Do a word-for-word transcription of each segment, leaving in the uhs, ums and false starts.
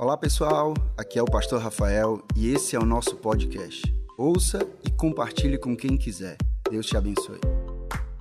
Olá pessoal, aqui é o Pastor Rafael e esse é o nosso podcast. Ouça e compartilhe com quem quiser. Deus te abençoe.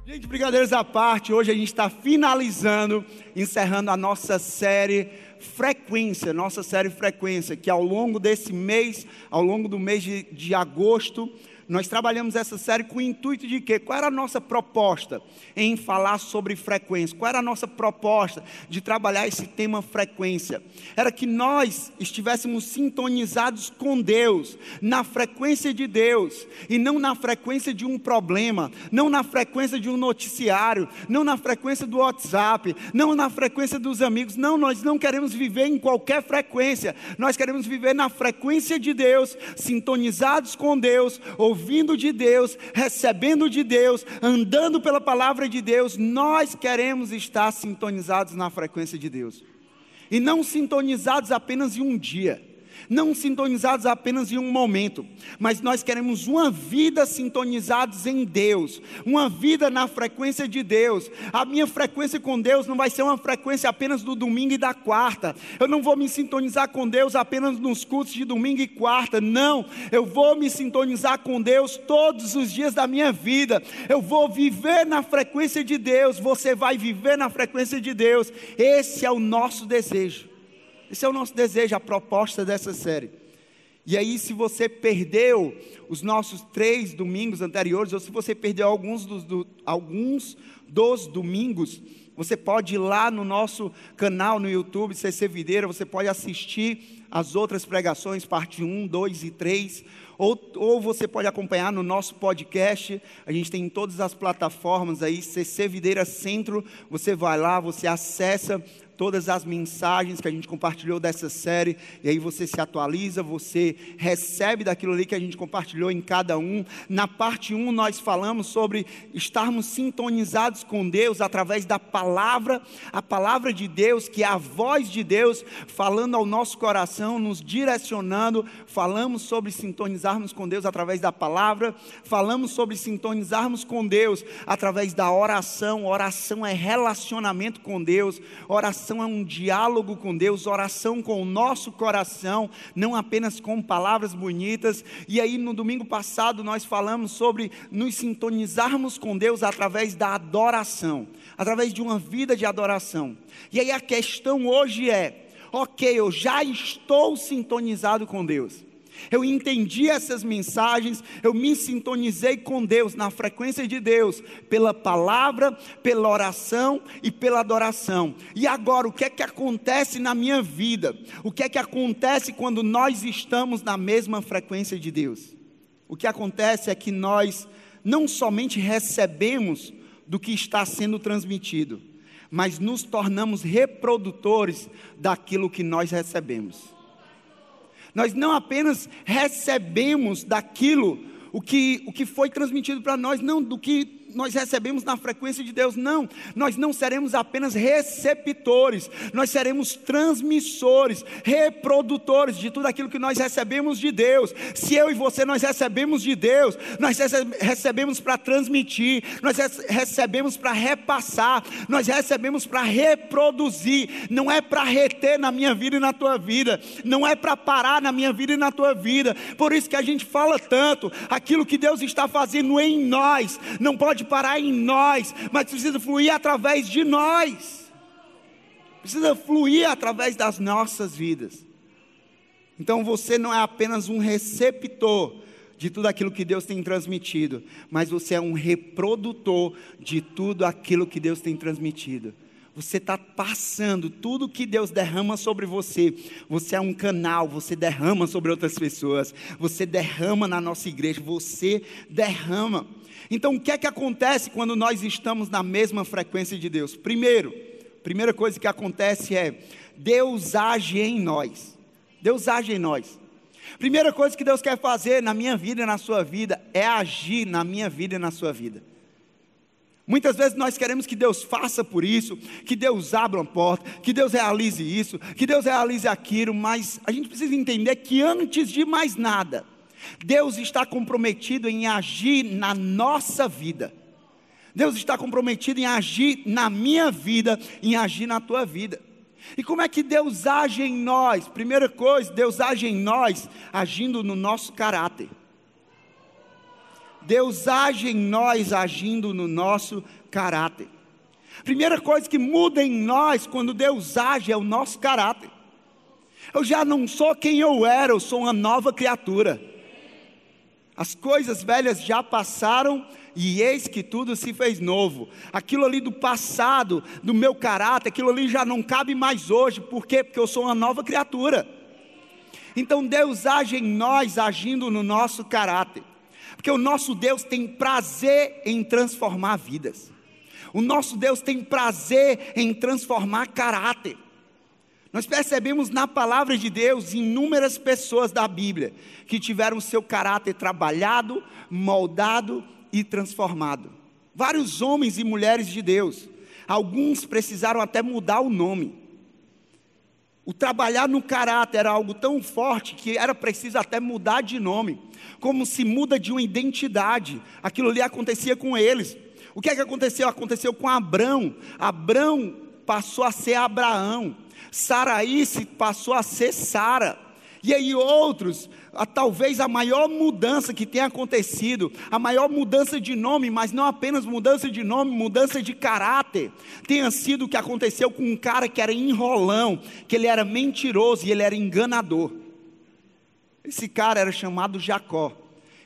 Gente, brigadeiros à parte, hoje a gente está finalizando, encerrando a nossa série Frequência, nossa série Frequência, que ao longo desse mês, ao longo do mês de, de agosto, nós trabalhamos essa série com o intuito de quê? Qual era a nossa proposta em falar sobre frequência? Qual era a nossa proposta de trabalhar esse tema frequência? Era que nós estivéssemos sintonizados com Deus, na frequência de Deus, e não na frequência de um problema, não na frequência de um noticiário, não na frequência do WhatsApp, não na frequência dos amigos. Não, nós não queremos viver em qualquer frequência, nós queremos viver na frequência de Deus, sintonizados com Deus, ouvindo ouvindo de Deus, recebendo de Deus, andando pela palavra de Deus. Nós queremos estar sintonizados na frequência de Deus, e não sintonizados apenas em um dia, não sintonizados apenas em um momento, mas nós queremos uma vida sintonizados em Deus, uma vida na frequência de Deus. A minha frequência com Deus não vai ser uma frequência apenas do domingo e da quarta. Eu não vou me sintonizar com Deus apenas nos cultos de domingo e quarta, não. Eu vou me sintonizar com Deus todos os dias da minha vida. Eu vou viver na frequência de Deus, você vai viver na frequência de Deus. Esse é o nosso desejo. Esse é o nosso desejo, a proposta dessa série. E aí, se você perdeu os nossos três domingos anteriores, ou se você perdeu alguns dos, do, alguns dos domingos, você pode ir lá no nosso canal no YouTube, C C Videira, você pode assistir as outras pregações, parte um, dois e três, ou, ou você pode acompanhar no nosso podcast. A gente tem em todas as plataformas aí, C C Videira Centro, você vai lá, você acessa todas as mensagens que a gente compartilhou dessa série, e aí você se atualiza, você recebe daquilo ali que a gente compartilhou em cada um. Na parte um nós falamos sobre estarmos sintonizados com Deus através da palavra, a palavra de Deus, que é a voz de Deus falando ao nosso coração, nos direcionando. Falamos sobre sintonizarmos com Deus através da palavra, falamos sobre sintonizarmos com Deus através da oração. Oração é relacionamento com Deus, oração é um diálogo com Deus, oração com o nosso coração, não apenas com palavras bonitas. E aí no domingo passado nós falamos sobre nos sintonizarmos com Deus através da adoração, através de uma vida de adoração. E aí a questão hoje é: ok, eu já estou sintonizado com Deus, eu entendi essas mensagens, eu me sintonizei com Deus, na frequência de Deus, pela palavra, pela oração e pela adoração. E agora, o que é que acontece na minha vida? O que é que acontece quando nós estamos na mesma frequência de Deus? O que acontece é que nós não somente recebemos do que está sendo transmitido, mas nos tornamos reprodutores daquilo que nós recebemos. Nós não apenas recebemos daquilo o que, o que foi transmitido para nós, não do que nós recebemos na frequência de Deus, não. Nós não seremos apenas receptores, nós seremos transmissores, reprodutores de tudo aquilo que nós recebemos de Deus. Se eu e você, nós recebemos de Deus, nós recebemos para transmitir, nós recebemos para repassar, nós recebemos para reproduzir. Não é para reter na minha vida e na tua vida, não é para parar na minha vida e na tua vida. Por isso que a gente fala tanto: aquilo que Deus está fazendo em nós não pode Pode parar em nós, mas precisa fluir através de nós, precisa fluir através das nossas vidas. Então você não é apenas um receptor de tudo aquilo que Deus tem transmitido, mas você é um reprodutor de tudo aquilo que Deus tem transmitido. Você está passando tudo que Deus derrama sobre você. Você é um canal, você derrama sobre outras pessoas, você derrama na nossa igreja, você derrama. Então o que é que acontece quando nós estamos na mesma frequência de Deus? Primeiro, a primeira coisa que acontece é: Deus age em nós. Deus age em nós. Primeira coisa que Deus quer fazer na minha vida e na sua vida é agir na minha vida e na sua vida. Muitas vezes nós queremos que Deus faça por isso, que Deus abra uma porta, que Deus realize isso, que Deus realize aquilo, mas a gente precisa entender que antes de mais nada, Deus está comprometido em agir na nossa vida. Deus está comprometido em agir na minha vida, em agir na tua vida. E como é que Deus age em nós? Primeira coisa, Deus age em nós agindo no nosso caráter. Deus age em nós agindo no nosso caráter. Primeira coisa que muda em nós quando Deus age é o nosso caráter. Eu já não sou quem eu era, eu sou uma nova criatura. As coisas velhas já passaram e eis que tudo se fez novo. Aquilo ali do passado, do meu caráter, aquilo ali já não cabe mais hoje. Por quê? Porque eu sou uma nova criatura. Então Deus age em nós agindo no nosso caráter. Porque o nosso Deus tem prazer em transformar vidas. O nosso Deus tem prazer em transformar caráter. Nós percebemos na palavra de Deus inúmeras pessoas da Bíblia que tiveram seu caráter trabalhado, moldado e transformado. Vários homens e mulheres de Deus. Alguns precisaram até mudar o nome. O trabalhar no caráter era algo tão forte que era preciso até mudar de nome. Como se muda de uma identidade. Aquilo ali acontecia com eles. O que é que aconteceu? Aconteceu com Abraão. Abraão passou a ser Abraão. Saraí se passou a ser Sara. E aí outros, a, talvez a maior mudança que tenha acontecido, a maior mudança de nome, mas não apenas mudança de nome, mudança de caráter, tenha sido o que aconteceu com um cara que era enrolão, que ele era mentiroso e ele era enganador. Esse cara era chamado Jacó.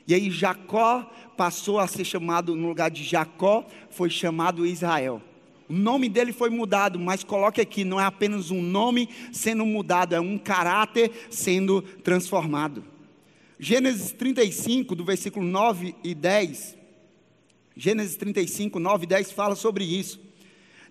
E aí Jacó passou a ser chamado, no lugar de Jacó, foi chamado Israel. O nome dele foi mudado, mas coloque aqui, não é apenas um nome sendo mudado, é um caráter sendo transformado. Gênesis trinta e cinco, do versículo nove e dez, Gênesis trinta e cinco, nove e dez fala sobre isso.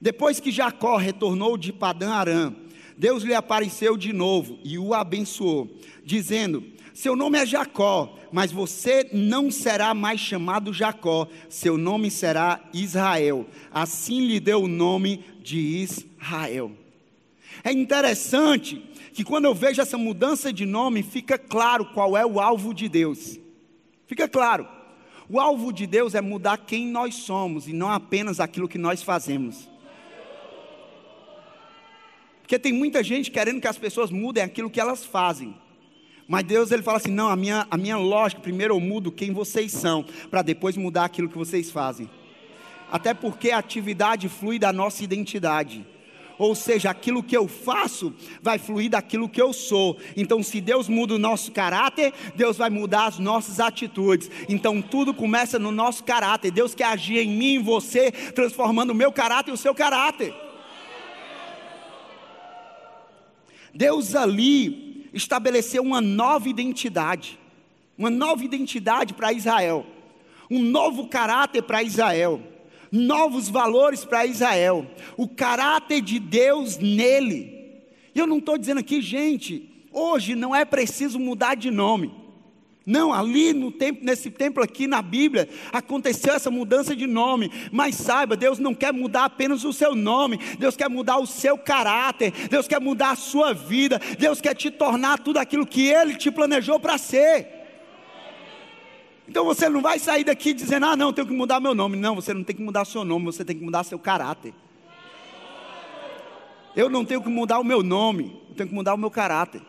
Depois que Jacó retornou de Padã-Arã, Deus lhe apareceu de novo e o abençoou, dizendo: seu nome é Jacó, mas você não será mais chamado Jacó, seu nome será Israel. Assim lhe deu o nome de Israel. É interessante que quando eu vejo essa mudança de nome, fica claro qual é o alvo de Deus. Fica claro, o alvo de Deus é mudar quem nós somos e não apenas aquilo que nós fazemos. Porque tem muita gente querendo que as pessoas mudem aquilo que elas fazem. Mas Deus, ele fala assim: não, a minha, a minha lógica, primeiro eu mudo quem vocês são, para depois mudar aquilo que vocês fazem. Até porque a atividade flui da nossa identidade. Ou seja, aquilo que eu faço vai fluir daquilo que eu sou. Então se Deus muda o nosso caráter, Deus vai mudar as nossas atitudes. Então tudo começa no nosso caráter. Deus quer agir em mim, em você, transformando o meu caráter e o seu caráter. Deus ali estabeleceu uma nova identidade, uma nova identidade para Israel, um novo caráter para Israel, novos valores para Israel, o caráter de Deus nele. E eu não estou dizendo aqui, gente, hoje não é preciso mudar de nome. Não, ali no templo, nesse templo aqui na Bíblia, aconteceu essa mudança de nome. Mas saiba, Deus não quer mudar apenas o seu nome. Deus quer mudar o seu caráter. Deus quer mudar a sua vida. Deus quer te tornar tudo aquilo que Ele te planejou para ser. Então você não vai sair daqui dizendo: ah, não, tenho que mudar meu nome. Não, você não tem que mudar seu nome, você tem que mudar seu caráter. Eu não tenho que mudar o meu nome, eu tenho que mudar o meu caráter.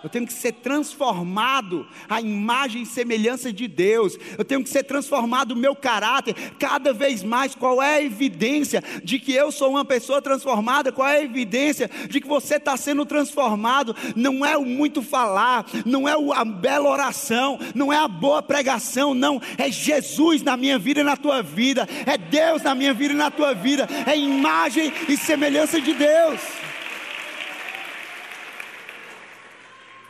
Eu tenho que ser transformado à imagem e semelhança de Deus. Eu tenho que ser transformado o meu caráter. Cada vez mais, qual é a evidência de que eu sou uma pessoa transformada? Qual é a evidência de que você está sendo transformado? Não é o muito falar, não é a bela oração, não é a boa pregação, não. É Jesus na minha vida e na tua vida. É Deus na minha vida e na tua vida. É imagem e semelhança de Deus.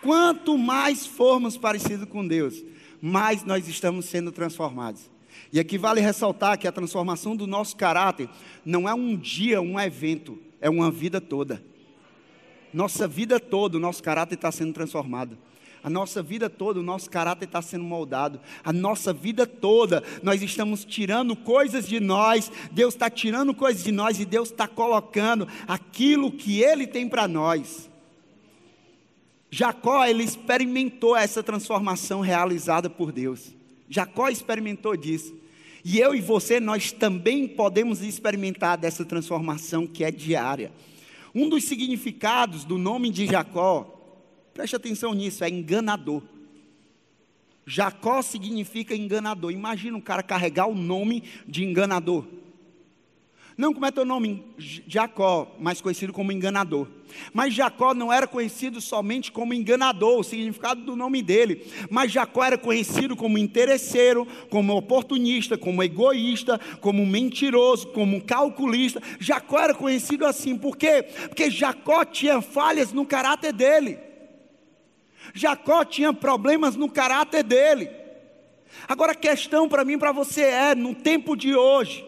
Quanto mais formos parecidos com Deus, mais nós estamos sendo transformados. E aqui vale ressaltar que a transformação do nosso caráter não é um dia, um evento, é uma vida toda. Nossa vida toda, o nosso caráter está sendo transformado. A nossa vida toda, o nosso caráter está sendo moldado. A nossa vida toda, nós estamos tirando coisas de nós. Deus está tirando coisas de nós e Deus está colocando aquilo que Ele tem para nós. Jacó, ele experimentou essa transformação realizada por Deus. Jacó experimentou disso. E eu e você, nós também podemos experimentar dessa transformação que é diária. Um dos significados do nome de Jacó, preste atenção nisso, é enganador. Jacó significa enganador. Imagina um cara carregar o nome de enganador. Não, como é teu nome? Jacó, mais conhecido como enganador. Mas Jacó não era conhecido somente como enganador, o significado do nome dele. Mas Jacó era conhecido como interesseiro, como oportunista, como egoísta, como mentiroso, como calculista. Jacó era conhecido assim. Por quê? Porque Jacó tinha falhas no caráter dele. Jacó tinha problemas no caráter dele. Agora a questão para mim e para você é, no tempo de hoje,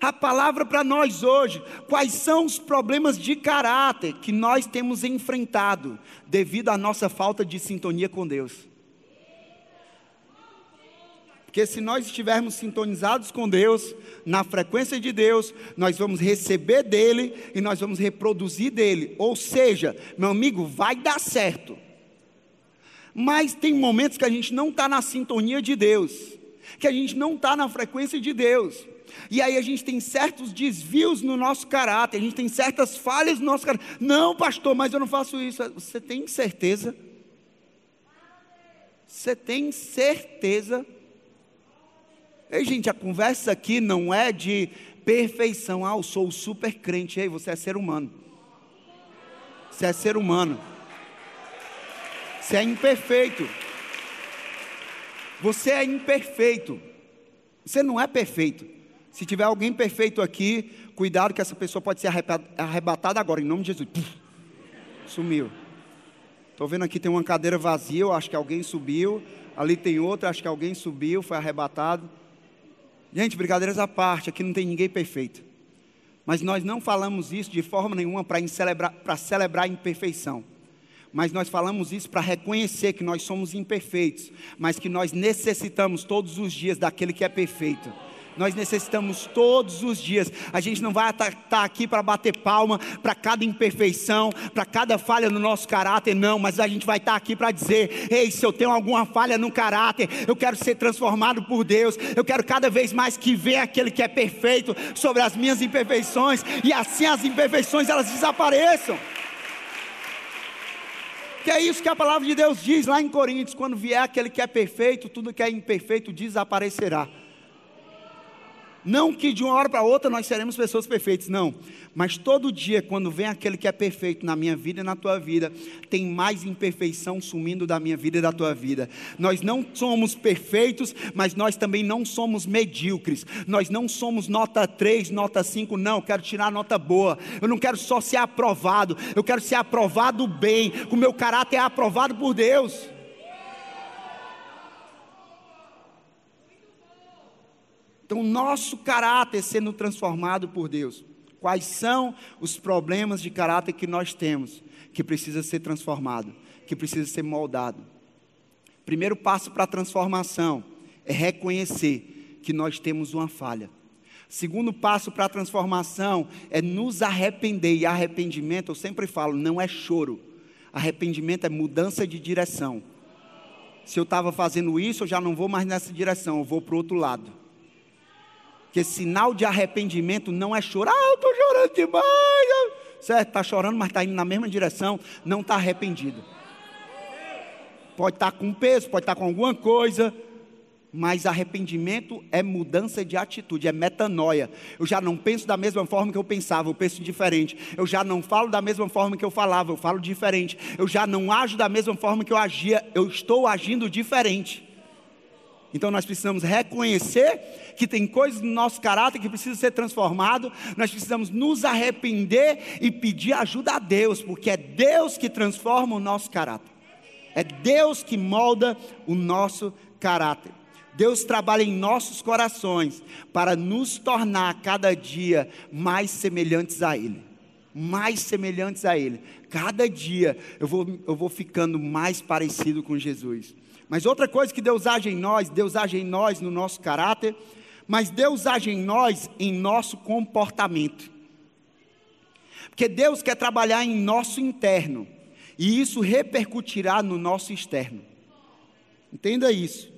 a palavra para nós hoje, quais são os problemas de caráter que nós temos enfrentado devido à nossa falta de sintonia com Deus? Porque se nós estivermos sintonizados com Deus, na frequência de Deus, nós vamos receber dele e nós vamos reproduzir dele. Ou seja, meu amigo, vai dar certo. Mas tem momentos que a gente não está na sintonia de Deus, que a gente não está na frequência de Deus. E aí a gente tem certos desvios no nosso caráter, a gente tem certas falhas no nosso caráter. Não, pastor, mas eu não faço isso. Você tem certeza? Você tem certeza? Ei, gente, a conversa aqui não é de perfeição. Ah, eu sou o super crente. Ei, você é ser humano. Você é ser humano. Você é imperfeito. Você é imperfeito. Você não é perfeito. Se tiver alguém perfeito aqui, cuidado que essa pessoa pode ser arrebatada agora, em nome de Jesus. Puf, sumiu. Estou vendo aqui tem uma cadeira vazia, eu acho que alguém subiu. Ali tem outra, acho que alguém subiu, foi arrebatado. Gente, brincadeiras à parte, aqui não tem ninguém perfeito. Mas nós não falamos isso de forma nenhuma para celebrar, para celebrar a imperfeição. Mas nós falamos isso para reconhecer que nós somos imperfeitos, mas que nós necessitamos todos os dias daquele que é perfeito. Nós necessitamos todos os dias. A gente não vai estar aqui para bater palma para cada imperfeição, para cada falha no nosso caráter, não. Mas a gente vai estar aqui para dizer: ei, se eu tenho alguma falha no caráter, eu quero ser transformado por Deus. Eu quero cada vez mais que venha aquele que é perfeito sobre as minhas imperfeições. E assim as imperfeições, elas desapareçam. Que é isso que a palavra de Deus diz lá em Coríntios: quando vier aquele que é perfeito, tudo que é imperfeito desaparecerá. Não que de uma hora para outra nós seremos pessoas perfeitas, não. Mas todo dia, quando vem aquele que é perfeito na minha vida e na tua vida, tem mais imperfeição sumindo da minha vida e da tua vida. Nós não somos perfeitos, mas nós também não somos medíocres. Nós não somos nota três, nota cinco, não. Eu quero tirar nota boa. Eu não quero só ser aprovado. Eu quero ser aprovado bem. O meu caráter é aprovado por Deus. Então, nosso caráter sendo transformado por Deus. Quais são os problemas de caráter que nós temos, que precisa ser transformado, que precisa ser moldado? Primeiro passo para a transformação é reconhecer que nós temos uma falha. Segundo passo para a transformação é nos arrepender. E arrependimento, eu sempre falo, não é choro. Arrependimento é mudança de direção. Se eu estava fazendo isso, eu já não vou mais nessa direção, eu vou para o outro lado. Porque sinal de arrependimento não é chorar, ah, eu estou chorando demais, certo? Está chorando, mas está indo na mesma direção, não está arrependido. Pode estar com peso, pode estar com alguma coisa, mas arrependimento é mudança de atitude, é metanoia. Eu já não penso da mesma forma que eu pensava, eu penso diferente. Eu já não falo da mesma forma que eu falava, eu falo diferente. Eu já não ajo da mesma forma que eu agia, eu estou agindo diferente. Então nós precisamos reconhecer que tem coisas no nosso caráter que precisam ser transformado. Nós precisamos nos arrepender e pedir ajuda a Deus, porque é Deus que transforma o nosso caráter. É Deus que molda o nosso caráter. Deus trabalha em nossos corações para nos tornar cada dia mais semelhantes a Ele. Mais semelhantes a Ele. Cada dia eu vou, eu vou ficando mais parecido com Jesus. Mas outra coisa que Deus age em nós, Deus age em nós no nosso caráter, mas Deus age em nós em nosso comportamento. Porque Deus quer trabalhar em nosso interno, e isso repercutirá no nosso externo. Entenda isso.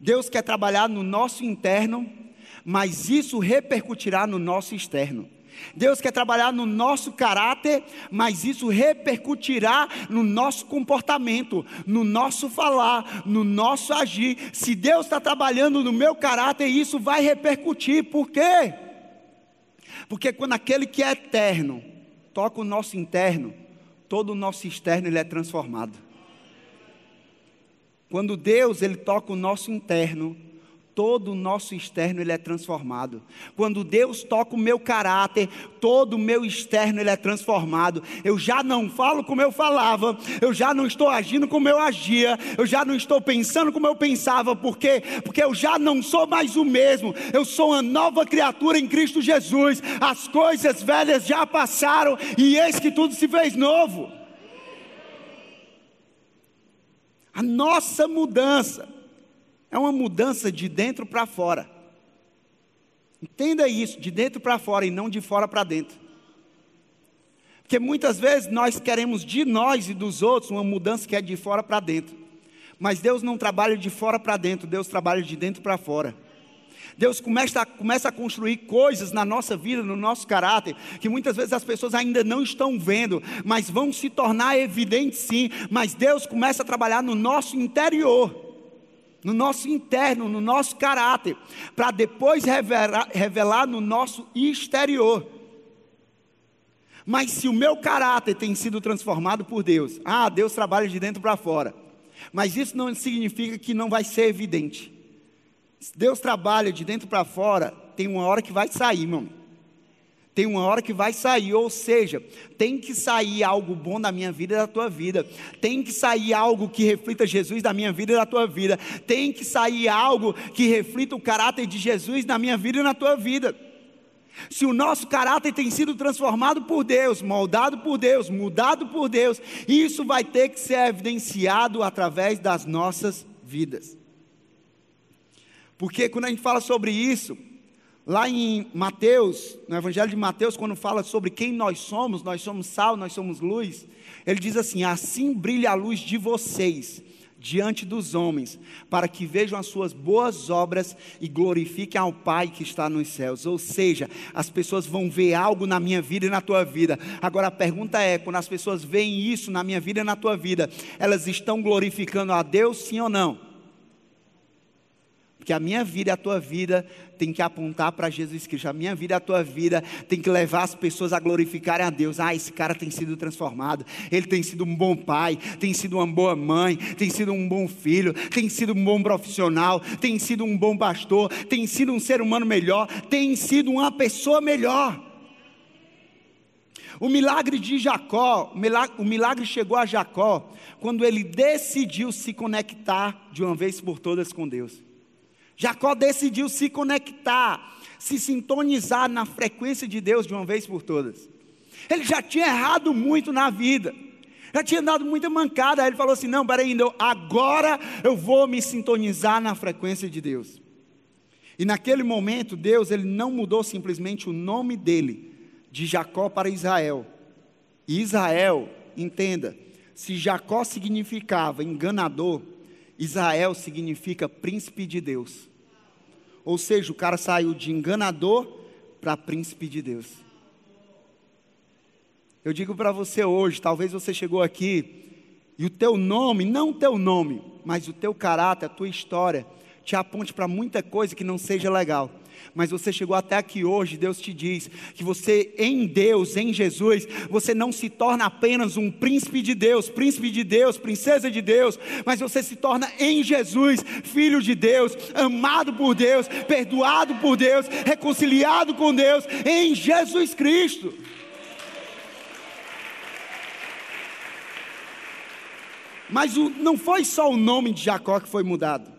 Deus quer trabalhar no nosso interno, mas isso repercutirá no nosso externo. Deus quer trabalhar no nosso caráter, mas isso repercutirá no nosso comportamento, no nosso falar, no nosso agir. Se Deus está trabalhando no meu caráter, isso vai repercutir. Por quê? Porque quando aquele que é eterno toca o nosso interno, todo o nosso externo ele é transformado. Quando Deus ele toca o nosso interno, todo o nosso externo ele é transformado. Quando Deus toca o meu caráter, todo o meu externo ele é transformado. Eu já não falo como eu falava, eu já não estou agindo como eu agia, eu já não estou pensando como eu pensava. Por quê? Porque eu já não sou mais o mesmo, eu sou uma nova criatura em Cristo Jesus. As coisas velhas já passaram e eis que tudo se fez novo. A nossa mudança é uma mudança de dentro para fora. Entenda isso, de dentro para fora e não de fora para dentro. Porque muitas vezes nós queremos de nós e dos outros uma mudança que é de fora para dentro. Mas Deus não trabalha de fora para dentro, Deus trabalha de dentro para fora. Deus começa a, começa a construir coisas na nossa vida, no nosso caráter, que muitas vezes as pessoas ainda não estão vendo, mas vão se tornar evidentes sim. Mas Deus começa a trabalhar no nosso interior, no nosso interno, no nosso caráter, para depois revelar, revelar no nosso exterior. Mas se o meu caráter tem sido transformado por Deus, ah, Deus trabalha de dentro para fora, mas isso não significa que não vai ser evidente. Se Deus trabalha de dentro para fora, tem uma hora que vai sair, irmão. Tem uma hora que vai sair, ou seja, tem que sair algo bom da minha vida e da tua vida, tem que sair algo que reflita Jesus da minha vida e da tua vida, tem que sair algo que reflita o caráter de Jesus na minha vida e na tua vida. Se o nosso caráter tem sido transformado por Deus, moldado por Deus, mudado por Deus, isso vai ter que ser evidenciado através das nossas vidas. Porque quando a gente fala sobre isso, lá em Mateus, no Evangelho de Mateus, quando fala sobre quem nós somos, nós somos sal, nós somos luz, ele diz assim: assim brilha a luz de vocês diante dos homens, para que vejam as suas boas obras e glorifiquem ao Pai que está nos céus. Ou seja, as pessoas vão ver algo na minha vida e na tua vida. Agora a pergunta é, quando as pessoas veem isso na minha vida e na tua vida, elas estão glorificando a Deus, sim ou não? Porque a minha vida e a tua vida tem que apontar para Jesus Cristo. A minha vida e a tua vida tem que levar as pessoas a glorificarem a Deus. Ah, esse cara tem sido transformado, ele tem sido um bom pai, tem sido uma boa mãe, tem sido um bom filho, tem sido um bom profissional, tem sido um bom pastor, tem sido um ser humano melhor, tem sido uma pessoa melhor. O milagre de Jacó, o milagre, o milagre chegou a Jacó quando ele decidiu se conectar de uma vez por todas com Deus. Jacó decidiu se conectar, se sintonizar na frequência de Deus de uma vez por todas. Ele já tinha errado muito na vida, já tinha dado muita mancada. Aí ele falou assim: não, peraí, agora eu vou me sintonizar na frequência de Deus. E naquele momento Deus ele não mudou simplesmente o nome dele, de Jacó para Israel. E Israel, entenda, se Jacó significava enganador, Israel significa príncipe de Deus. Ou seja, o cara saiu de enganador para príncipe de Deus. Eu digo para você hoje, talvez você chegou aqui e o teu nome, não o teu nome, mas o teu caráter, a tua história, te aponte para muita coisa que não seja legal. Mas você chegou até aqui hoje, Deus te diz que você em Deus, em Jesus, você não se torna apenas um príncipe de Deus, príncipe de Deus, princesa de Deus, mas você se torna em Jesus, filho de Deus, amado por Deus, perdoado por Deus, reconciliado com Deus, em Jesus Cristo. Mas o, não foi só o nome de Jacó que foi mudado,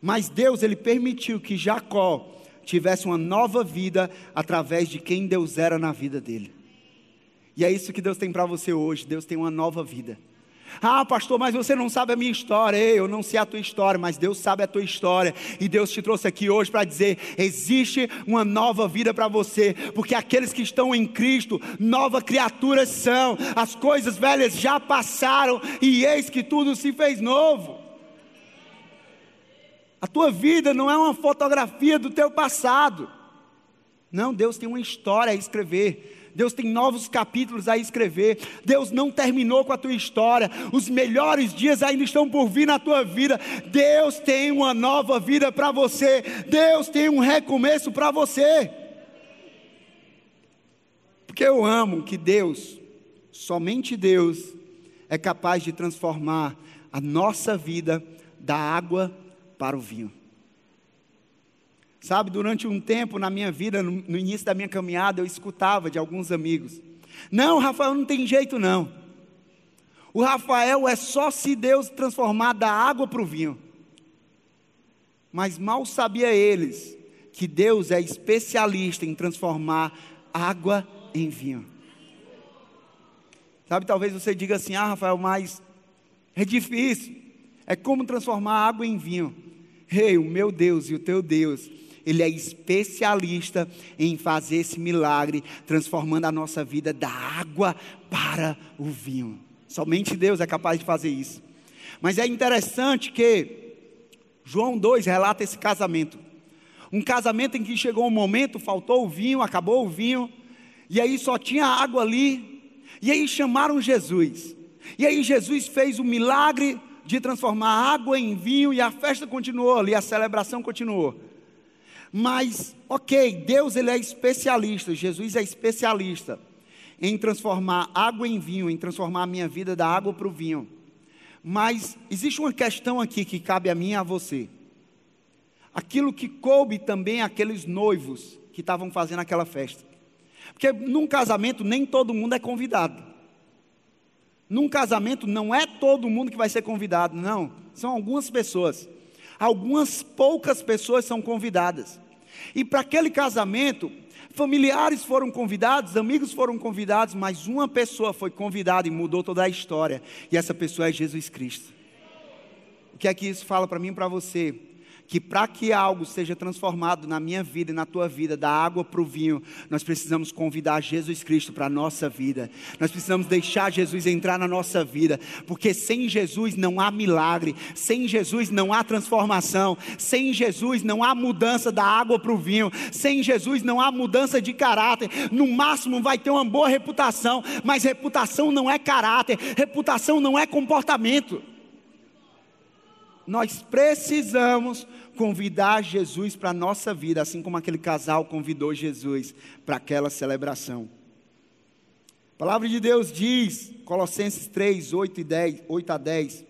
mas Deus ele permitiu que Jacó tivesse uma nova vida através de quem Deus era na vida dele. E é isso que Deus tem para você hoje. Deus tem uma nova vida. Ah, pastor, mas você não sabe a minha história. Ei, eu não sei a tua história, mas Deus sabe a tua história. E Deus te trouxe aqui hoje para dizer: existe uma nova vida para você, porque aqueles que estão em Cristo, nova criatura são. As coisas velhas já passaram e eis que tudo se fez novo. A tua vida não é uma fotografia do teu passado, Não, Deus tem uma história a escrever. Deus tem novos capítulos a escrever. Deus não terminou com a tua história. Os melhores dias ainda estão por vir na tua vida. Deus tem uma nova vida para você. Deus tem um recomeço para você. Porque eu amo que Deus, somente Deus, é capaz de transformar a nossa vida da água para o vinho. Sabe, durante um tempo na minha vida, no início da minha caminhada, eu escutava de alguns amigos: não, Rafael não tem jeito não, o Rafael é só se Deus transformar da água para o vinho. Mas mal sabia eles que Deus é especialista em transformar água em vinho. Sabe, talvez você diga assim: ah, Rafael, mas é difícil, é como transformar água em vinho. Ei, o meu Deus e o teu Deus, Ele é especialista em fazer esse milagre, transformando a nossa vida da água para o vinho. Somente Deus é capaz de fazer isso. Mas é interessante que João dois relata esse casamento. Um casamento em que chegou um momento, faltou o vinho, acabou o vinho, e aí só tinha água ali, e aí chamaram Jesus, e aí Jesus fez o milagre de transformar água em vinho, e a festa continuou ali, a celebração continuou. Mas, ok, Deus, Ele é especialista, Jesus é especialista em transformar água em vinho, em transformar a minha vida da água para o vinho. Mas existe uma questão aqui que cabe a mim e a você. Aquilo que coube também àqueles noivos que estavam fazendo aquela festa. Porque num casamento nem todo mundo é convidado. Num casamento não é todo mundo que vai ser convidado, não, são algumas pessoas, algumas poucas pessoas são convidadas, e para aquele casamento, familiares foram convidados, amigos foram convidados, mas uma pessoa foi convidada e mudou toda a história, e essa pessoa é Jesus Cristo. O que é que isso fala para mim e para você? Que para que algo seja transformado na minha vida e na tua vida, da água para o vinho, nós precisamos convidar Jesus Cristo para a nossa vida, nós precisamos deixar Jesus entrar na nossa vida, porque sem Jesus não há milagre, sem Jesus não há transformação, sem Jesus não há mudança da água para o vinho, sem Jesus não há mudança de caráter. No máximo vai ter uma boa reputação, mas reputação não é caráter, reputação não é comportamento. Nós precisamos convidar Jesus para a nossa vida, assim como aquele casal convidou Jesus para aquela celebração. A palavra de Deus diz, Colossenses três, oito a dez,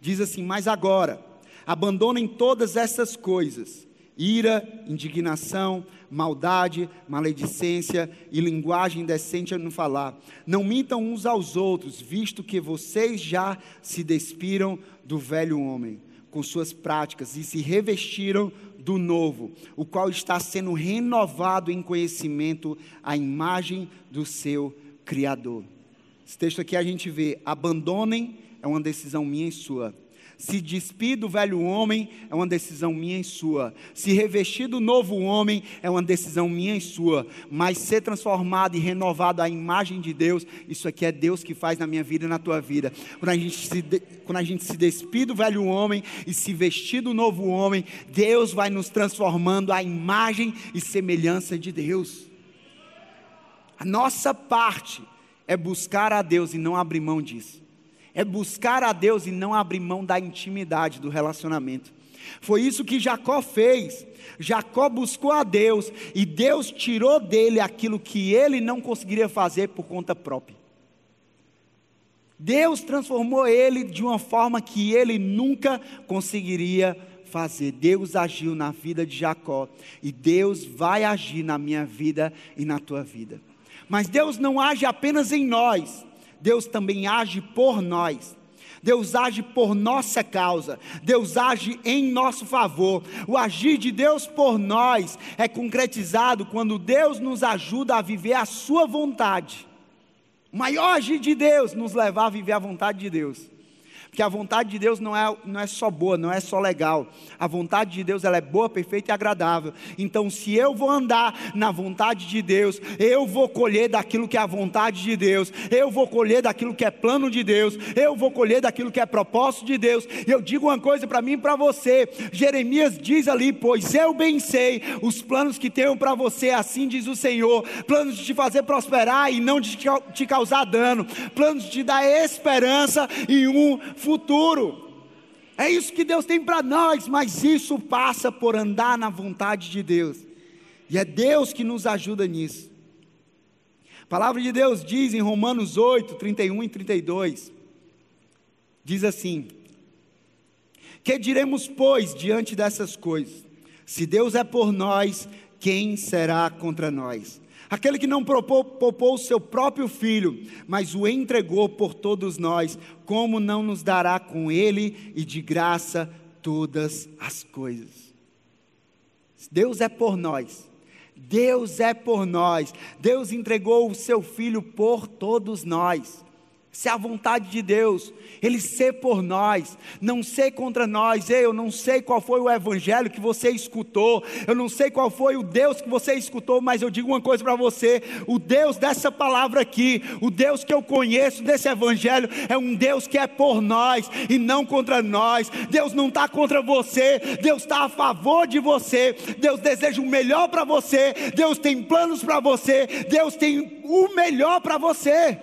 diz assim: mas agora, abandonem todas essas coisas, ira, indignação, maldade, maledicência e linguagem indecente a não falar. Não mintam uns aos outros, visto que vocês já se despiram do velho homem com suas práticas, e se revestiram do novo, o qual está sendo renovado em conhecimento à imagem do seu Criador. Esse texto aqui a gente vê: abandonem, é uma decisão minha e sua. Se despir do velho homem, é uma decisão minha e sua. Se revestir do novo homem, é uma decisão minha e sua. Mas ser transformado e renovado à imagem de Deus, isso aqui é Deus que faz na minha vida e na tua vida. Quando a gente se, de... Quando a gente se despir do velho homem e se vestir do novo homem, Deus vai nos transformando à imagem e semelhança de Deus. A nossa parte é buscar a Deus e não abrir mão disso. É buscar a Deus e não abrir mão da intimidade, do relacionamento. Foi isso que Jacó fez. Jacó buscou a Deus e Deus tirou dele aquilo que ele não conseguiria fazer por conta própria. Deus transformou ele de uma forma que ele nunca conseguiria fazer. Deus agiu na vida de Jacó e Deus vai agir na minha vida e na tua vida. Mas Deus não age apenas em nós. Deus também age por nós, Deus age por nossa causa, Deus age em nosso favor. O agir de Deus por nós é concretizado quando Deus nos ajuda a viver a sua vontade. O maior agir de Deus nos levar a viver a vontade de Deus. Porque a vontade de Deus não é, não é só boa, não é só legal. A vontade de Deus, ela é boa, perfeita e agradável. Então, se eu vou andar na vontade de Deus, eu vou colher daquilo que é a vontade de Deus, eu vou colher daquilo que é plano de Deus, eu vou colher daquilo que é propósito de Deus. E eu digo uma coisa para mim e para você: Jeremias diz ali, pois eu bem sei os planos que tenho para você, assim diz o Senhor, planos de te fazer prosperar e não de te causar dano, planos de te dar esperança e um futuro. É isso que Deus tem para nós, mas isso passa por andar na vontade de Deus, e é Deus que nos ajuda nisso. A palavra de Deus diz em Romanos oito, trinta e um e trinta e dois, diz assim: que diremos, pois, diante dessas coisas? Se Deus é por nós, quem será contra nós? Aquele que não poupou o seu próprio filho, mas o entregou por todos nós, como não nos dará com ele e de graça todas as coisas? Deus é por nós, Deus é por nós, Deus entregou o seu filho por todos nós. Se é a vontade de Deus, Ele ser por nós, não ser contra nós. Ei, eu não sei qual foi o evangelho que você escutou, eu não sei qual foi o Deus que você escutou, mas eu digo uma coisa para você: o Deus dessa palavra aqui, o Deus que eu conheço desse evangelho, é um Deus que é por nós e não contra nós. Deus não está contra você, Deus está a favor de você, Deus deseja o melhor para você, Deus tem planos para você, Deus tem o melhor para você.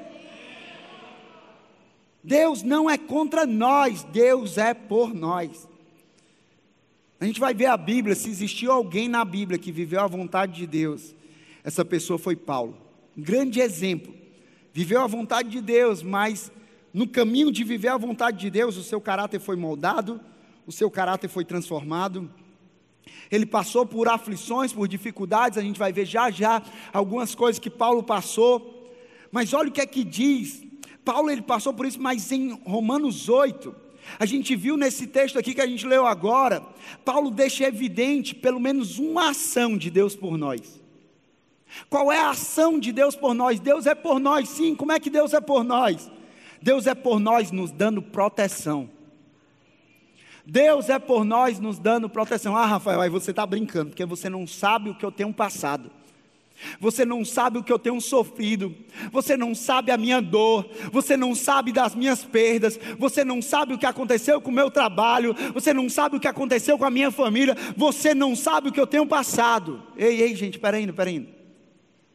Deus não é contra nós, Deus é por nós. A gente vai ver a Bíblia, se existiu alguém na Bíblia que viveu a vontade de Deus, essa pessoa foi Paulo, um grande exemplo. Viveu a vontade de Deus, mas no caminho de viver a vontade de Deus, o seu caráter foi moldado, o seu caráter foi transformado. Ele passou por aflições, por dificuldades. A gente vai ver já já algumas coisas que Paulo passou, mas olha o que é que diz Paulo. Ele passou por isso, mas em Romanos oito, a gente viu nesse texto aqui que a gente leu agora, Paulo deixa evidente pelo menos uma ação de Deus por nós. Qual é a ação de Deus por nós? Deus é por nós, sim. Como é que Deus é por nós? Deus é por nós nos dando proteção. Deus é por nós nos dando proteção. Ah, Rafael, aí você está brincando, porque você não sabe o que eu tenho passado. Você não sabe o que eu tenho sofrido, você não sabe a minha dor, você não sabe das minhas perdas, você não sabe o que aconteceu com o meu trabalho, você não sabe o que aconteceu com a minha família, você não sabe o que eu tenho passado. Ei, ei gente, peraí, peraí,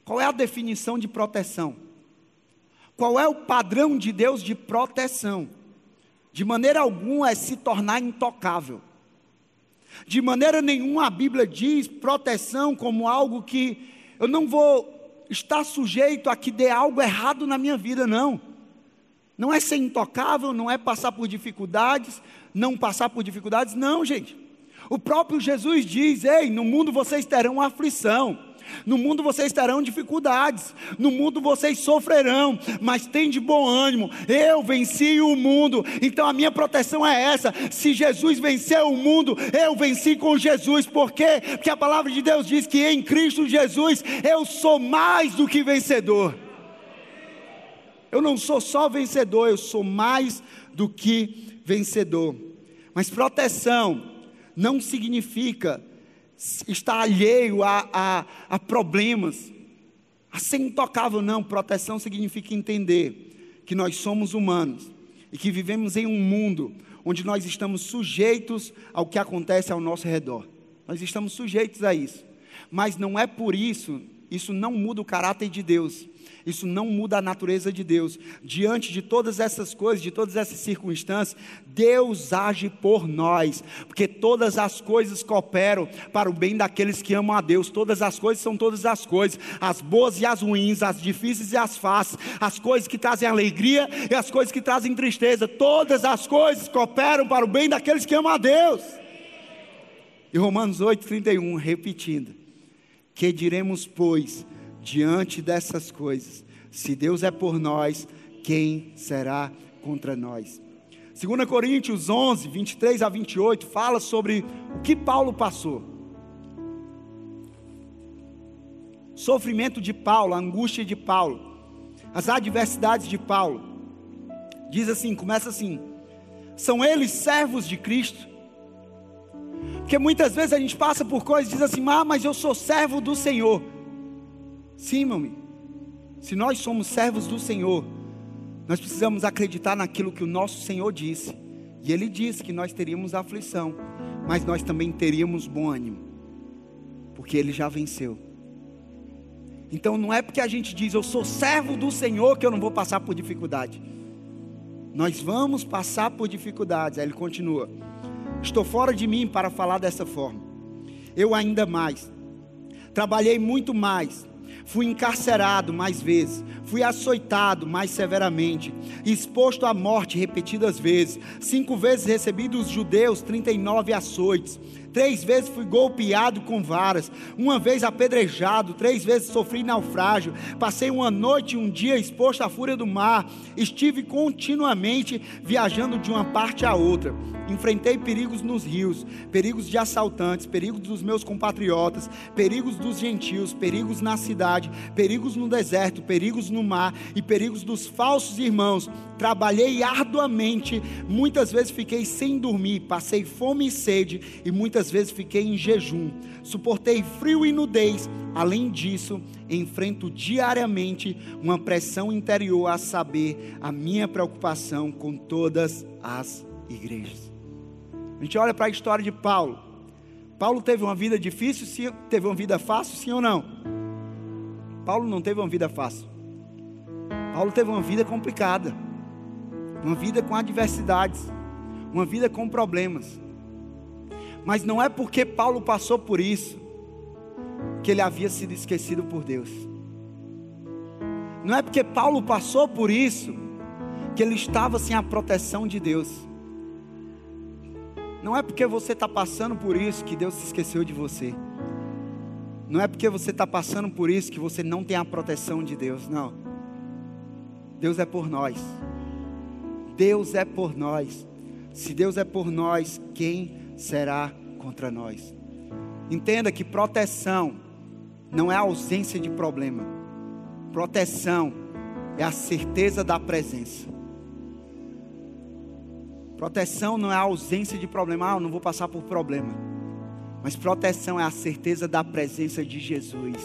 qual é a definição de proteção? Qual é o padrão de Deus de proteção? De maneira alguma é se tornar intocável. De maneira nenhuma a Bíblia diz proteção como algo que eu não vou estar sujeito a que dê algo errado na minha vida, não. Não é ser intocável, não é passar por dificuldades, não passar por dificuldades, não, gente. O próprio Jesus diz: ei, no mundo vocês terão aflição, no mundo vocês terão dificuldades, no mundo vocês sofrerão, mas tem de bom ânimo, eu venci o mundo. Então a minha proteção é essa: se Jesus venceu o mundo, eu venci com Jesus. Por quê? Porque a palavra de Deus diz que em Cristo Jesus eu sou mais do que vencedor. Eu não sou só vencedor, eu sou mais do que vencedor. Mas proteção não significa estar alheio a, a, a problemas, a ser intocável, não. Proteção significa entender que nós somos humanos e que vivemos em um mundo onde nós estamos sujeitos ao que acontece ao nosso redor. Nós estamos sujeitos a isso, mas não é por isso, isso não muda o caráter de Deus, isso não muda a natureza de Deus. Diante de todas essas coisas, de todas essas circunstâncias, Deus age por nós, porque todas as coisas cooperam para o bem daqueles que amam a Deus. Todas as coisas são todas as coisas, as boas e as ruins, as difíceis e as fáceis, as coisas que trazem alegria e as coisas que trazem tristeza, todas as coisas cooperam para o bem daqueles que amam a Deus. E Romanos oito, trinta e um, repetindo: que diremos, pois, diante dessas coisas? Se Deus é por nós, quem será contra nós? segunda Coríntios onze, vinte e três a vinte e oito, fala sobre o que Paulo passou. O sofrimento de Paulo, a angústia de Paulo, as adversidades de Paulo. Diz assim, começa assim: São eles servos de Cristo? Porque muitas vezes a gente passa por coisas e diz assim: ah, mas eu sou servo do Senhor. Sim, meu amigo. Se nós somos servos do Senhor, nós precisamos acreditar naquilo que o nosso Senhor disse. E Ele disse que nós teríamos aflição, mas nós também teríamos bom ânimo, porque Ele já venceu. Então não é porque a gente diz: eu sou servo do Senhor, que eu não vou passar por dificuldade. Nós vamos passar por dificuldades. Aí ele continua: estou fora de mim para falar dessa forma. Eu ainda mais. Trabalhei muito mais. Fui encarcerado mais vezes, fui açoitado mais severamente, exposto à morte repetidas vezes. Cinco vezes recebi dos judeus trinta e nove açoites, três vezes fui golpeado com varas, uma vez apedrejado, três vezes sofri naufrágio, passei uma noite e um dia exposto à fúria do mar, estive continuamente viajando de uma parte a outra, enfrentei perigos nos rios, perigos de assaltantes, perigos dos meus compatriotas, perigos dos gentios, perigos na cidade, perigos no deserto, perigos no mar e perigos dos falsos irmãos. Trabalhei arduamente, muitas vezes fiquei sem dormir, passei fome e sede e muitas Muitas vezes fiquei em jejum, suportei frio e nudez. Além disso, enfrento diariamente uma pressão interior, a saber, a minha preocupação com todas as igrejas. A gente olha para a história de Paulo. Paulo teve uma vida difícil, teve uma vida fácil, sim ou não? Paulo não teve uma vida fácil. Paulo teve uma vida complicada, uma vida com adversidades, uma vida com problemas. Mas não é porque Paulo passou por isso que ele havia sido esquecido por Deus. Não é porque Paulo passou por isso que ele estava sem a proteção de Deus. Não é porque você está passando por isso que Deus se esqueceu de você. Não é porque você está passando por isso que você não tem a proteção de Deus. Não. Deus é por nós. Deus é por nós. Se Deus é por nós, quem será contra nós? Entenda que proteção não é a ausência de problema. Proteção é a certeza da presença. Proteção não é a ausência de problema. Ah, eu não vou passar por problema. Mas proteção é a certeza da presença de Jesus.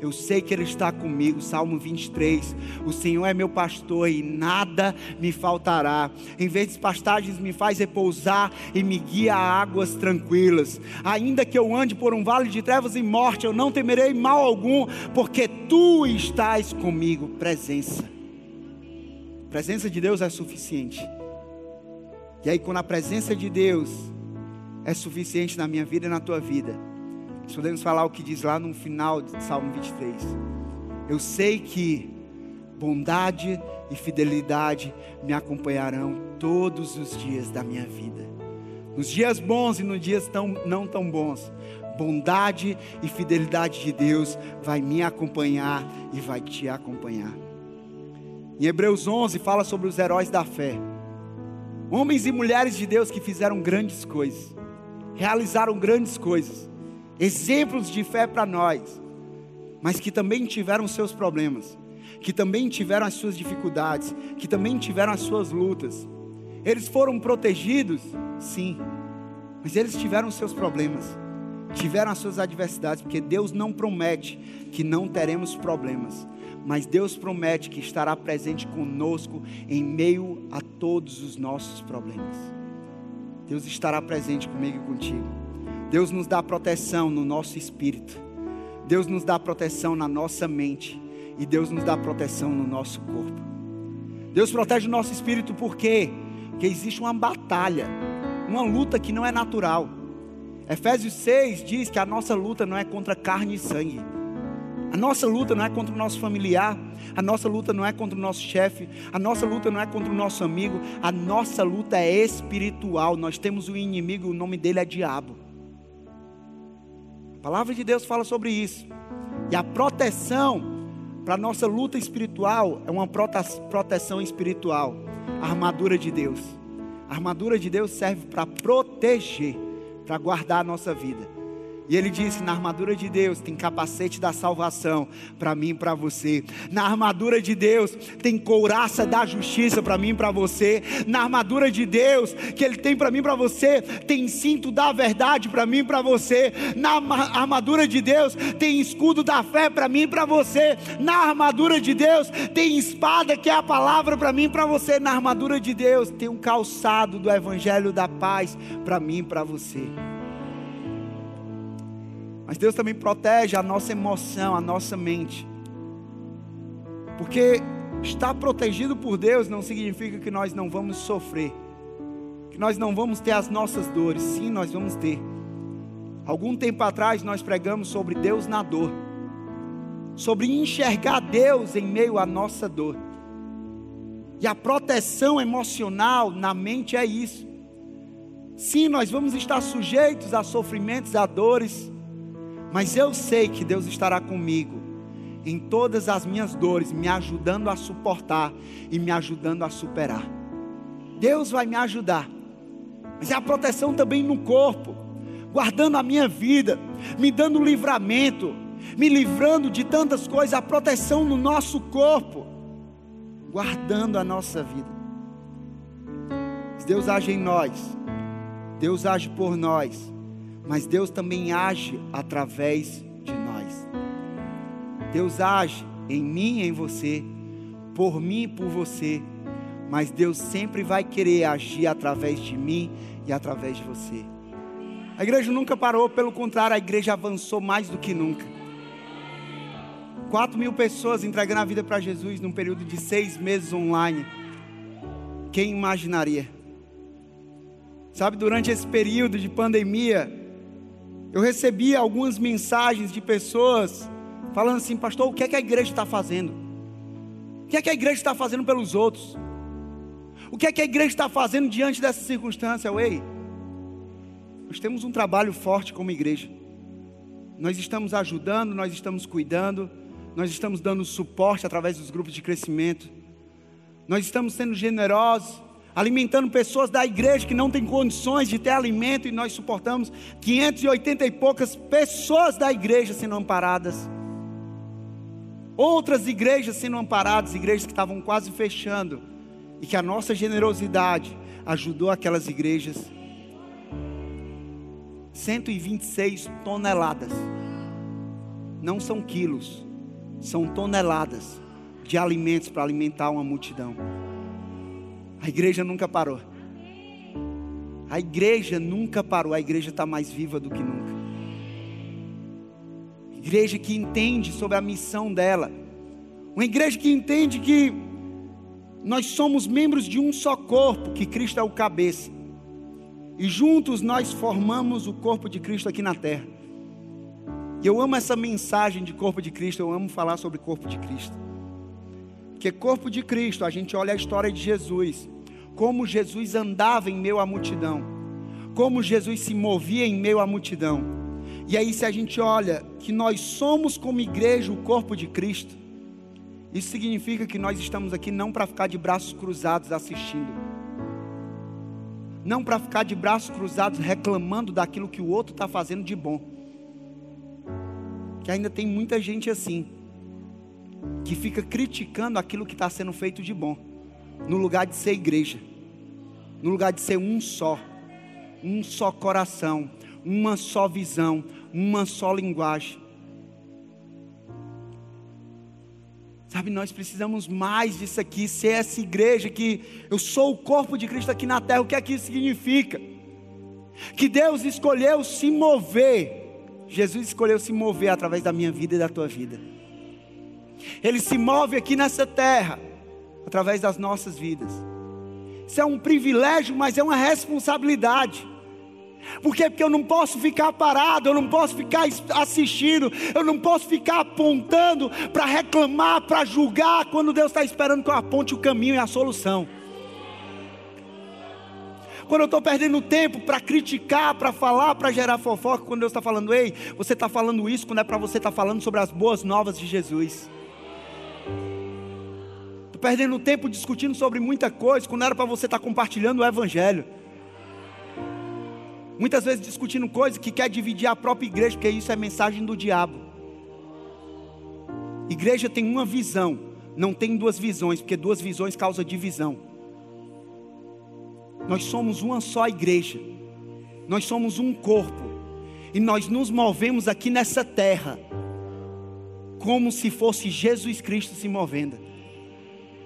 Eu sei que Ele está comigo. Salmo vinte e três, o Senhor é meu pastor e nada me faltará. Em verdes pastagens me faz repousar e me guia a águas tranquilas. Ainda que eu ande por um vale de trevas e morte, eu não temerei mal algum, porque Tu estás comigo. Presença. A presença de Deus é suficiente. E aí, quando a presença de Deus é suficiente na minha vida e na tua vida, nós podemos falar o que diz lá no final de Salmo vinte e três: eu sei que bondade e fidelidade me acompanharão todos os dias da minha vida, nos dias bons e nos dias tão, não tão bons. Bondade e fidelidade de Deus vai me acompanhar e vai te acompanhar. Em Hebreus onze fala sobre os heróis da fé, homens e mulheres de Deus que fizeram grandes coisas, realizaram grandes coisas, exemplos de fé para nós, mas que também tiveram seus problemas, que também tiveram as suas dificuldades, que também tiveram as suas lutas. Eles foram protegidos, sim, mas eles tiveram seus problemas, tiveram as suas adversidades, porque Deus não promete que não teremos problemas, mas Deus promete que estará presente conosco em meio a todos os nossos problemas. Deus estará presente comigo e contigo. Deus nos dá proteção no nosso espírito, Deus nos dá proteção na nossa mente e Deus nos dá proteção no nosso corpo. Deus protege o nosso espírito por quê? Porque existe uma batalha, uma luta que não é natural. Efésios seis diz que a nossa luta não é contra carne e sangue. A nossa luta não é contra o nosso familiar, a nossa luta não é contra o nosso chefe, a nossa luta não é contra o nosso amigo, a nossa luta é espiritual. Nós temos um inimigo, o nome dele é diabo. A palavra de Deus fala sobre isso. E a proteção para a nossa luta espiritual é uma proteção espiritual, a armadura de Deus. A armadura de Deus serve para proteger, para guardar a nossa vida. E ele disse, na armadura de Deus tem capacete da salvação para mim e para você. Na armadura de Deus tem couraça da justiça para mim e para você. Na armadura de Deus que ele tem para mim e para você, tem cinto da verdade para mim e para você. Na armadura de Deus tem escudo da fé para mim e para você. Na armadura de Deus tem espada que é a palavra para mim e para você. Na armadura de Deus tem um calçado do evangelho da paz para mim e para você. Mas Deus também protege a nossa emoção, a nossa mente. Porque estar protegido por Deus não significa que nós não vamos sofrer, que nós não vamos ter as nossas dores. Sim, nós vamos ter. Algum tempo atrás nós pregamos sobre Deus na dor, sobre enxergar Deus em meio à nossa dor. E a proteção emocional na mente é isso. Sim, nós vamos estar sujeitos a sofrimentos, a dores, mas eu sei que Deus estará comigo em todas as minhas dores, me ajudando a suportar e me ajudando a superar. Deus vai me ajudar. Mas é a proteção também no corpo, guardando a minha vida, me dando livramento, me livrando de tantas coisas. A proteção no nosso corpo, guardando a nossa vida. Deus age em nós, Deus age por nós, mas Deus também age através de nós. Deus age em mim e em você, por mim e por você, mas Deus sempre vai querer agir através de mim e através de você. A igreja nunca parou, pelo contrário, a igreja avançou mais do que nunca. quatro mil pessoas entregando a vida para Jesus num período de seis meses online. Quem imaginaria? Sabe, durante esse período de pandemia, eu recebi algumas mensagens de pessoas falando assim: pastor, o que é que a igreja está fazendo? O que é que a igreja está fazendo pelos outros? O que é que a igreja está fazendo diante dessa circunstância? Eu, ei, nós temos um trabalho forte como igreja. Nós estamos ajudando, nós estamos cuidando, nós estamos dando suporte através dos grupos de crescimento. Nós estamos sendo generosos, alimentando pessoas da igreja que não tem condições de ter alimento, e nós suportamos quinhentas e oitenta e poucas pessoas da igreja sendo amparadas, outras igrejas sendo amparadas, igrejas que estavam quase fechando, e que a nossa generosidade ajudou aquelas igrejas. cento e vinte e seis toneladas, não são quilos, são toneladas de alimentos para alimentar uma multidão. A igreja nunca parou. A igreja nunca parou. A igreja está mais viva do que nunca. Igreja que entende sobre a missão dela. Uma igreja que entende que nós somos membros de um só corpo, que Cristo é o cabeça. E juntos nós formamos o corpo de Cristo aqui na terra. E eu amo essa mensagem de corpo de Cristo. Eu amo falar sobre corpo de Cristo. Porque corpo de Cristo, a gente olha a história de Jesus, como Jesus andava em meio à multidão, como Jesus se movia em meio à multidão. E aí, se a gente olha que nós somos como igreja o corpo de Cristo, isso significa que nós estamos aqui não para ficar de braços cruzados assistindo, não para ficar de braços cruzados reclamando daquilo que o outro está fazendo de bom, que ainda tem muita gente assim, que fica criticando aquilo que está sendo feito de bom, no lugar de ser igreja, no lugar de ser um só, um só coração, uma só visão, uma só linguagem. Sabe, nós precisamos mais disso aqui, ser essa igreja que eu sou o corpo de Cristo aqui na terra. O que é que isso significa? Que Deus escolheu se mover, Jesus escolheu se mover através da minha vida e da tua vida. Ele se move aqui nessa terra, através das nossas vidas. Isso é um privilégio, mas é uma responsabilidade. Por quê? Porque eu não posso ficar parado, eu não posso ficar assistindo, eu não posso ficar apontando para reclamar, para julgar, quando Deus está esperando que eu aponte o caminho e a solução. Quando eu estou perdendo tempo para criticar, para falar, para gerar fofoca, quando Deus está falando: ei, você está falando isso, quando é para você estar tá falando sobre as boas novas de Jesus. Perdendo tempo discutindo sobre muita coisa, quando era para você estar compartilhando o evangelho. muitas vezes discutindo coisas que quer dividir a própria igreja, porque isso é mensagem do diabo. Igreja tem uma visão, não tem duas visões, porque duas visões causam divisão. Nós somos uma só igreja, nós somos um corpo, e nós nos movemos aqui nessa terra como se fosse Jesus Cristo se movendo.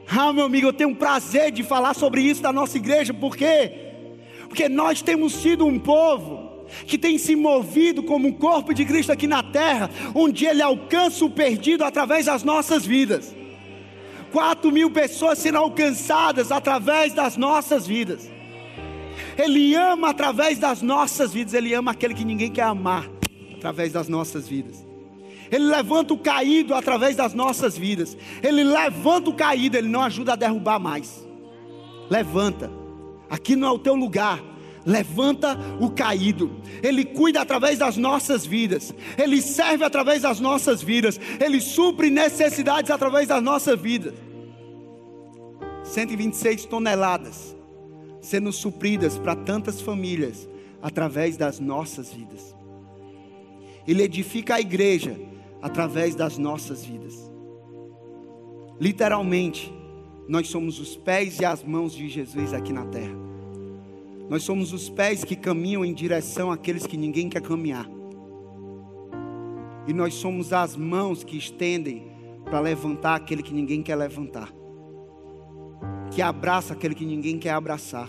Ah, meu amigo, eu tenho um prazer de falar sobre isso da nossa igreja. Por quê? Porque nós temos sido um povo que tem se movido como um corpo de Cristo aqui na terra, onde Ele alcança o perdido através das nossas vidas. Quatro mil pessoas sendo alcançadas através das nossas vidas. Ele ama através das nossas vidas. Ele ama aquele que ninguém quer amar através das nossas vidas. Ele levanta o caído através das nossas vidas. Ele levanta o caído, Ele não ajuda a derrubar mais. Levanta. Aqui não é o teu lugar. Levanta o caído. Ele cuida através das nossas vidas. Ele serve através das nossas vidas. Ele supre necessidades através das nossas vidas. cento e vinte e seis toneladas sendo supridas para tantas famílias através das nossas vidas. Ele edifica a igreja através das nossas vidas. Literalmente, nós somos os pés e as mãos de Jesus aqui na terra. Nós somos os pés que caminham em direção àqueles que ninguém quer caminhar. E nós somos as mãos que estendem para levantar aquele que ninguém quer levantar. Que abraça aquele que ninguém quer abraçar.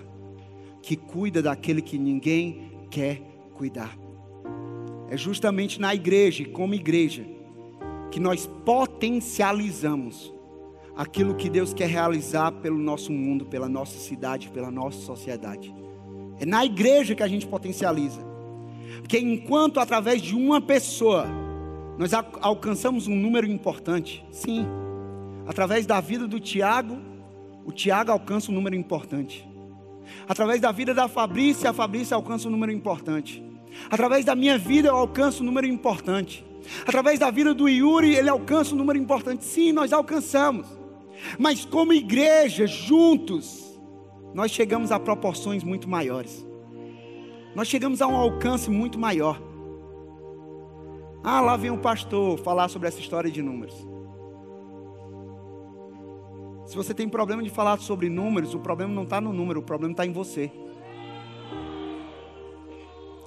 Que cuida daquele que ninguém quer cuidar. É justamente na igreja, como igreja, que nós potencializamos aquilo que Deus quer realizar pelo nosso mundo, pela nossa cidade, pela nossa sociedade. É na igreja que a gente potencializa. Porque enquanto através de uma pessoa nós alcançamos um número importante, sim, através da vida do Tiago, o Tiago alcança um número importante. Através da vida da Fabrícia, a Fabrícia alcança um número importante. Através da minha vida eu alcanço um número importante. Através da vida do Yuri ele alcança um número importante. Sim, nós alcançamos. Mas como igreja, juntos, nós chegamos a proporções muito maiores. Nós chegamos a um alcance muito maior. Ah, lá vem o pastor falar sobre essa história de números. Se você tem problema de falar sobre números, o problema não está no número, o problema está em você.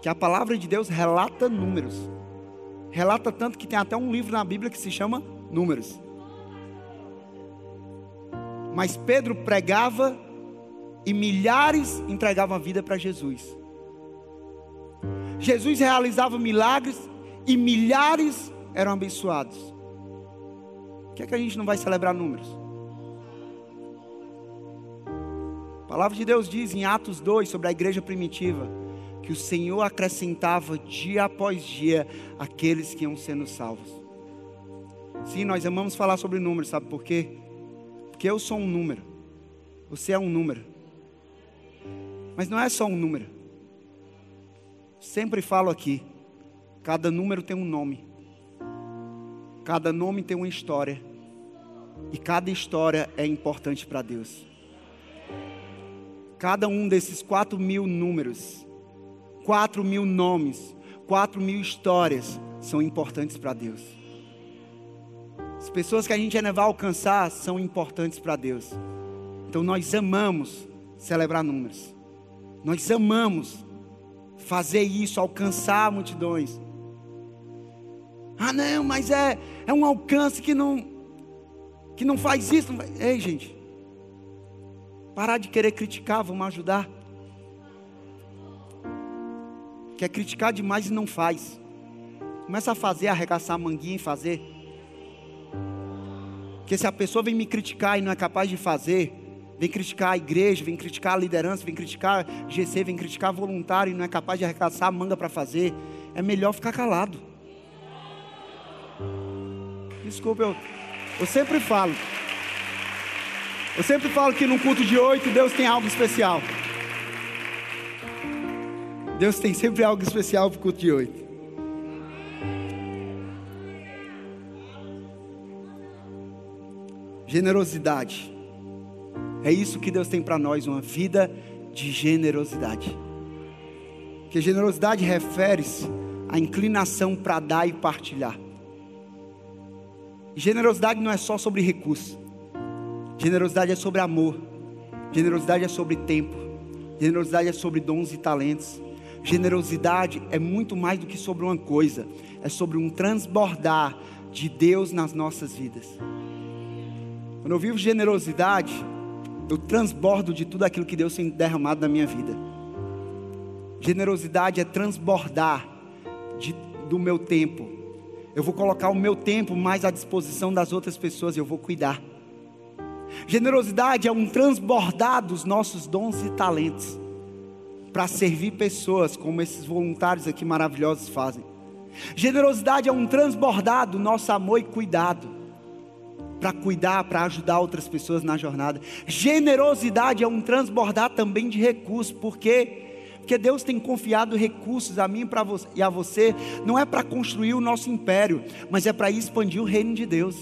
Que a palavra de Deus relata números. Relata tanto que tem até um livro na Bíblia que se chama Números. Mas Pedro pregava e milhares entregavam a vida para Jesus. Jesus realizava milagres e milhares eram abençoados. Por que é que a gente não vai celebrar números? A palavra de Deus diz em Atos dois sobre a igreja primitiva que o Senhor acrescentava dia após dia aqueles que iam sendo salvos. Sim, nós amamos falar sobre números, sabe por quê? Porque eu sou um número, você é um número. Mas não é só um número. Sempre falo aqui, cada número tem um nome, cada nome tem uma história, e cada história é importante para Deus. Cada um desses quatro mil números, Quatro mil nomes, quatro mil histórias são importantes para Deus. As pessoas que a gente ainda vai alcançar são importantes para Deus. Então nós amamos celebrar números. Nós amamos fazer isso, alcançar multidões. Ah não, mas é, é um alcance que não, que não faz isso. Não faz... Ei gente, parar de querer criticar, vamos ajudar. Quer criticar demais e não faz. Começa a fazer, arregaçar a manguinha e fazer. Porque se a pessoa vem me criticar e não é capaz de fazer, vem criticar a igreja, vem criticar a liderança, vem criticar G C, vem criticar voluntário e não é capaz de arregaçar a manga para fazer, é melhor ficar calado. Desculpa, eu, eu sempre falo. Eu sempre falo que num culto de oito, Deus tem algo especial. Deus tem sempre algo especial para o culto de oito. Generosidade. É isso que Deus tem para nós, uma vida de generosidade. Que generosidade refere-se à inclinação para dar e partilhar. Generosidade não é só sobre recursos. Generosidade é sobre amor. Generosidade é sobre tempo. Generosidade é sobre dons e talentos. Generosidade é muito mais do que sobre uma coisa. É sobre um transbordar de Deus nas nossas vidas. Quando eu vivo generosidade, eu transbordo de tudo aquilo que Deus tem derramado na minha vida. Generosidade é transbordar de, do meu tempo. Eu vou colocar o meu tempo mais à disposição das outras pessoas e eu vou cuidar. Generosidade é um transbordar dos nossos dons e talentos para servir pessoas como esses voluntários aqui maravilhosos fazem. Generosidade é um transbordar do nosso amor e cuidado para cuidar, para ajudar outras pessoas na jornada. Generosidade é um transbordar também de recursos. Por quê? Porque Deus tem confiado recursos a mim e a você. Não é para construir o nosso império, mas é para expandir o reino de Deus.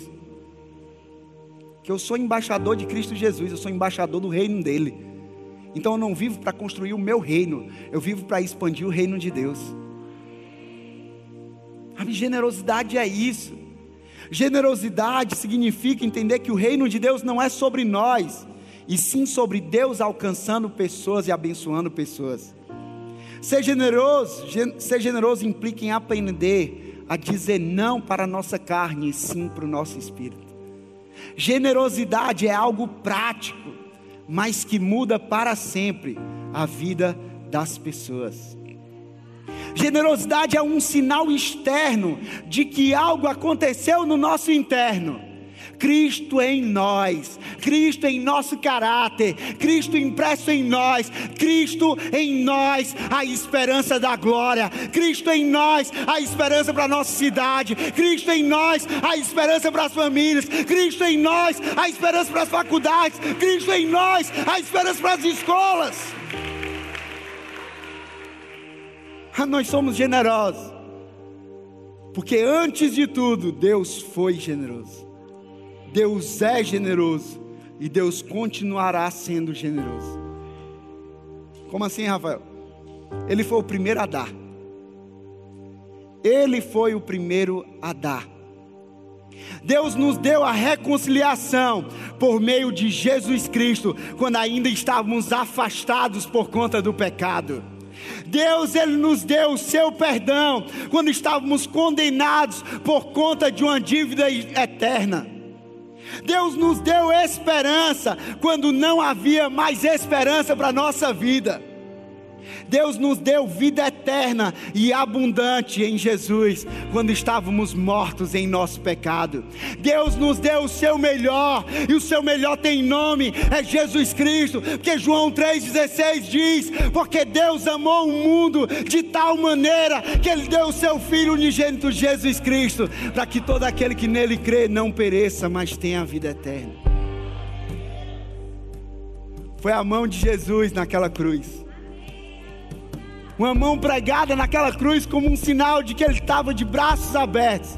Que eu sou embaixador de Cristo Jesus, eu sou embaixador do reino dele. Então eu não vivo para construir o meu reino, eu vivo para expandir o reino de Deus. A minha generosidade é isso. Generosidade significa entender que o reino de Deus não é sobre nós, e sim sobre Deus alcançando pessoas e abençoando pessoas. Ser generoso, gen- ser generoso implica em aprender a dizer não para a nossa carne e sim para o nosso espírito. Generosidade é algo prático, mas que muda para sempre a vida das pessoas. Generosidade é um sinal externo de que algo aconteceu no nosso interno. Cristo em nós, Cristo em nosso caráter, Cristo impresso em nós, Cristo em nós, a esperança da glória, Cristo em nós, a esperança para a nossa cidade, Cristo em nós, a esperança para as famílias, Cristo em nós, a esperança para as faculdades, Cristo em nós, a esperança para as escolas. Nós somos generosos, porque antes de tudo, Deus foi generoso. Deus é generoso e Deus continuará sendo generoso. Como assim, Rafael? Ele foi o primeiro a dar. Ele foi o primeiro a dar. Deus nos deu a reconciliação por meio de Jesus Cristo, quando ainda estávamos afastados por conta do pecado. Deus, Ele nos deu o seu perdão quando estávamos condenados por conta de uma dívida eterna. Deus nos deu esperança quando não havia mais esperança para a nossa vida. Deus nos deu vida eterna e abundante em Jesus quando estávamos mortos em nosso pecado. Deus nos deu o seu melhor, e o seu melhor tem nome, é Jesus Cristo, porque João três dezesseis diz: porque Deus amou o mundo de tal maneira que Ele deu o seu Filho unigênito Jesus Cristo, para que todo aquele que nele crê não pereça, mas tenha a vida eterna. Foi a mão de Jesus naquela cruz, uma mão pregada naquela cruz como um sinal de que Ele estava de braços abertos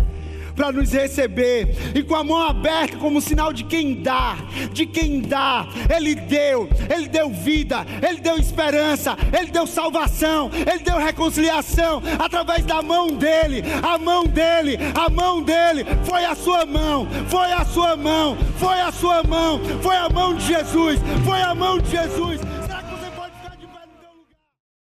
para nos receber, e com a mão aberta como um sinal de quem dá, de quem dá. Ele deu, Ele deu vida, Ele deu esperança, Ele deu salvação, Ele deu reconciliação através da mão dEle, a mão dEle, a mão dEle, foi a sua mão, foi a sua mão, foi a sua mão, foi a mão de Jesus, foi a mão de Jesus.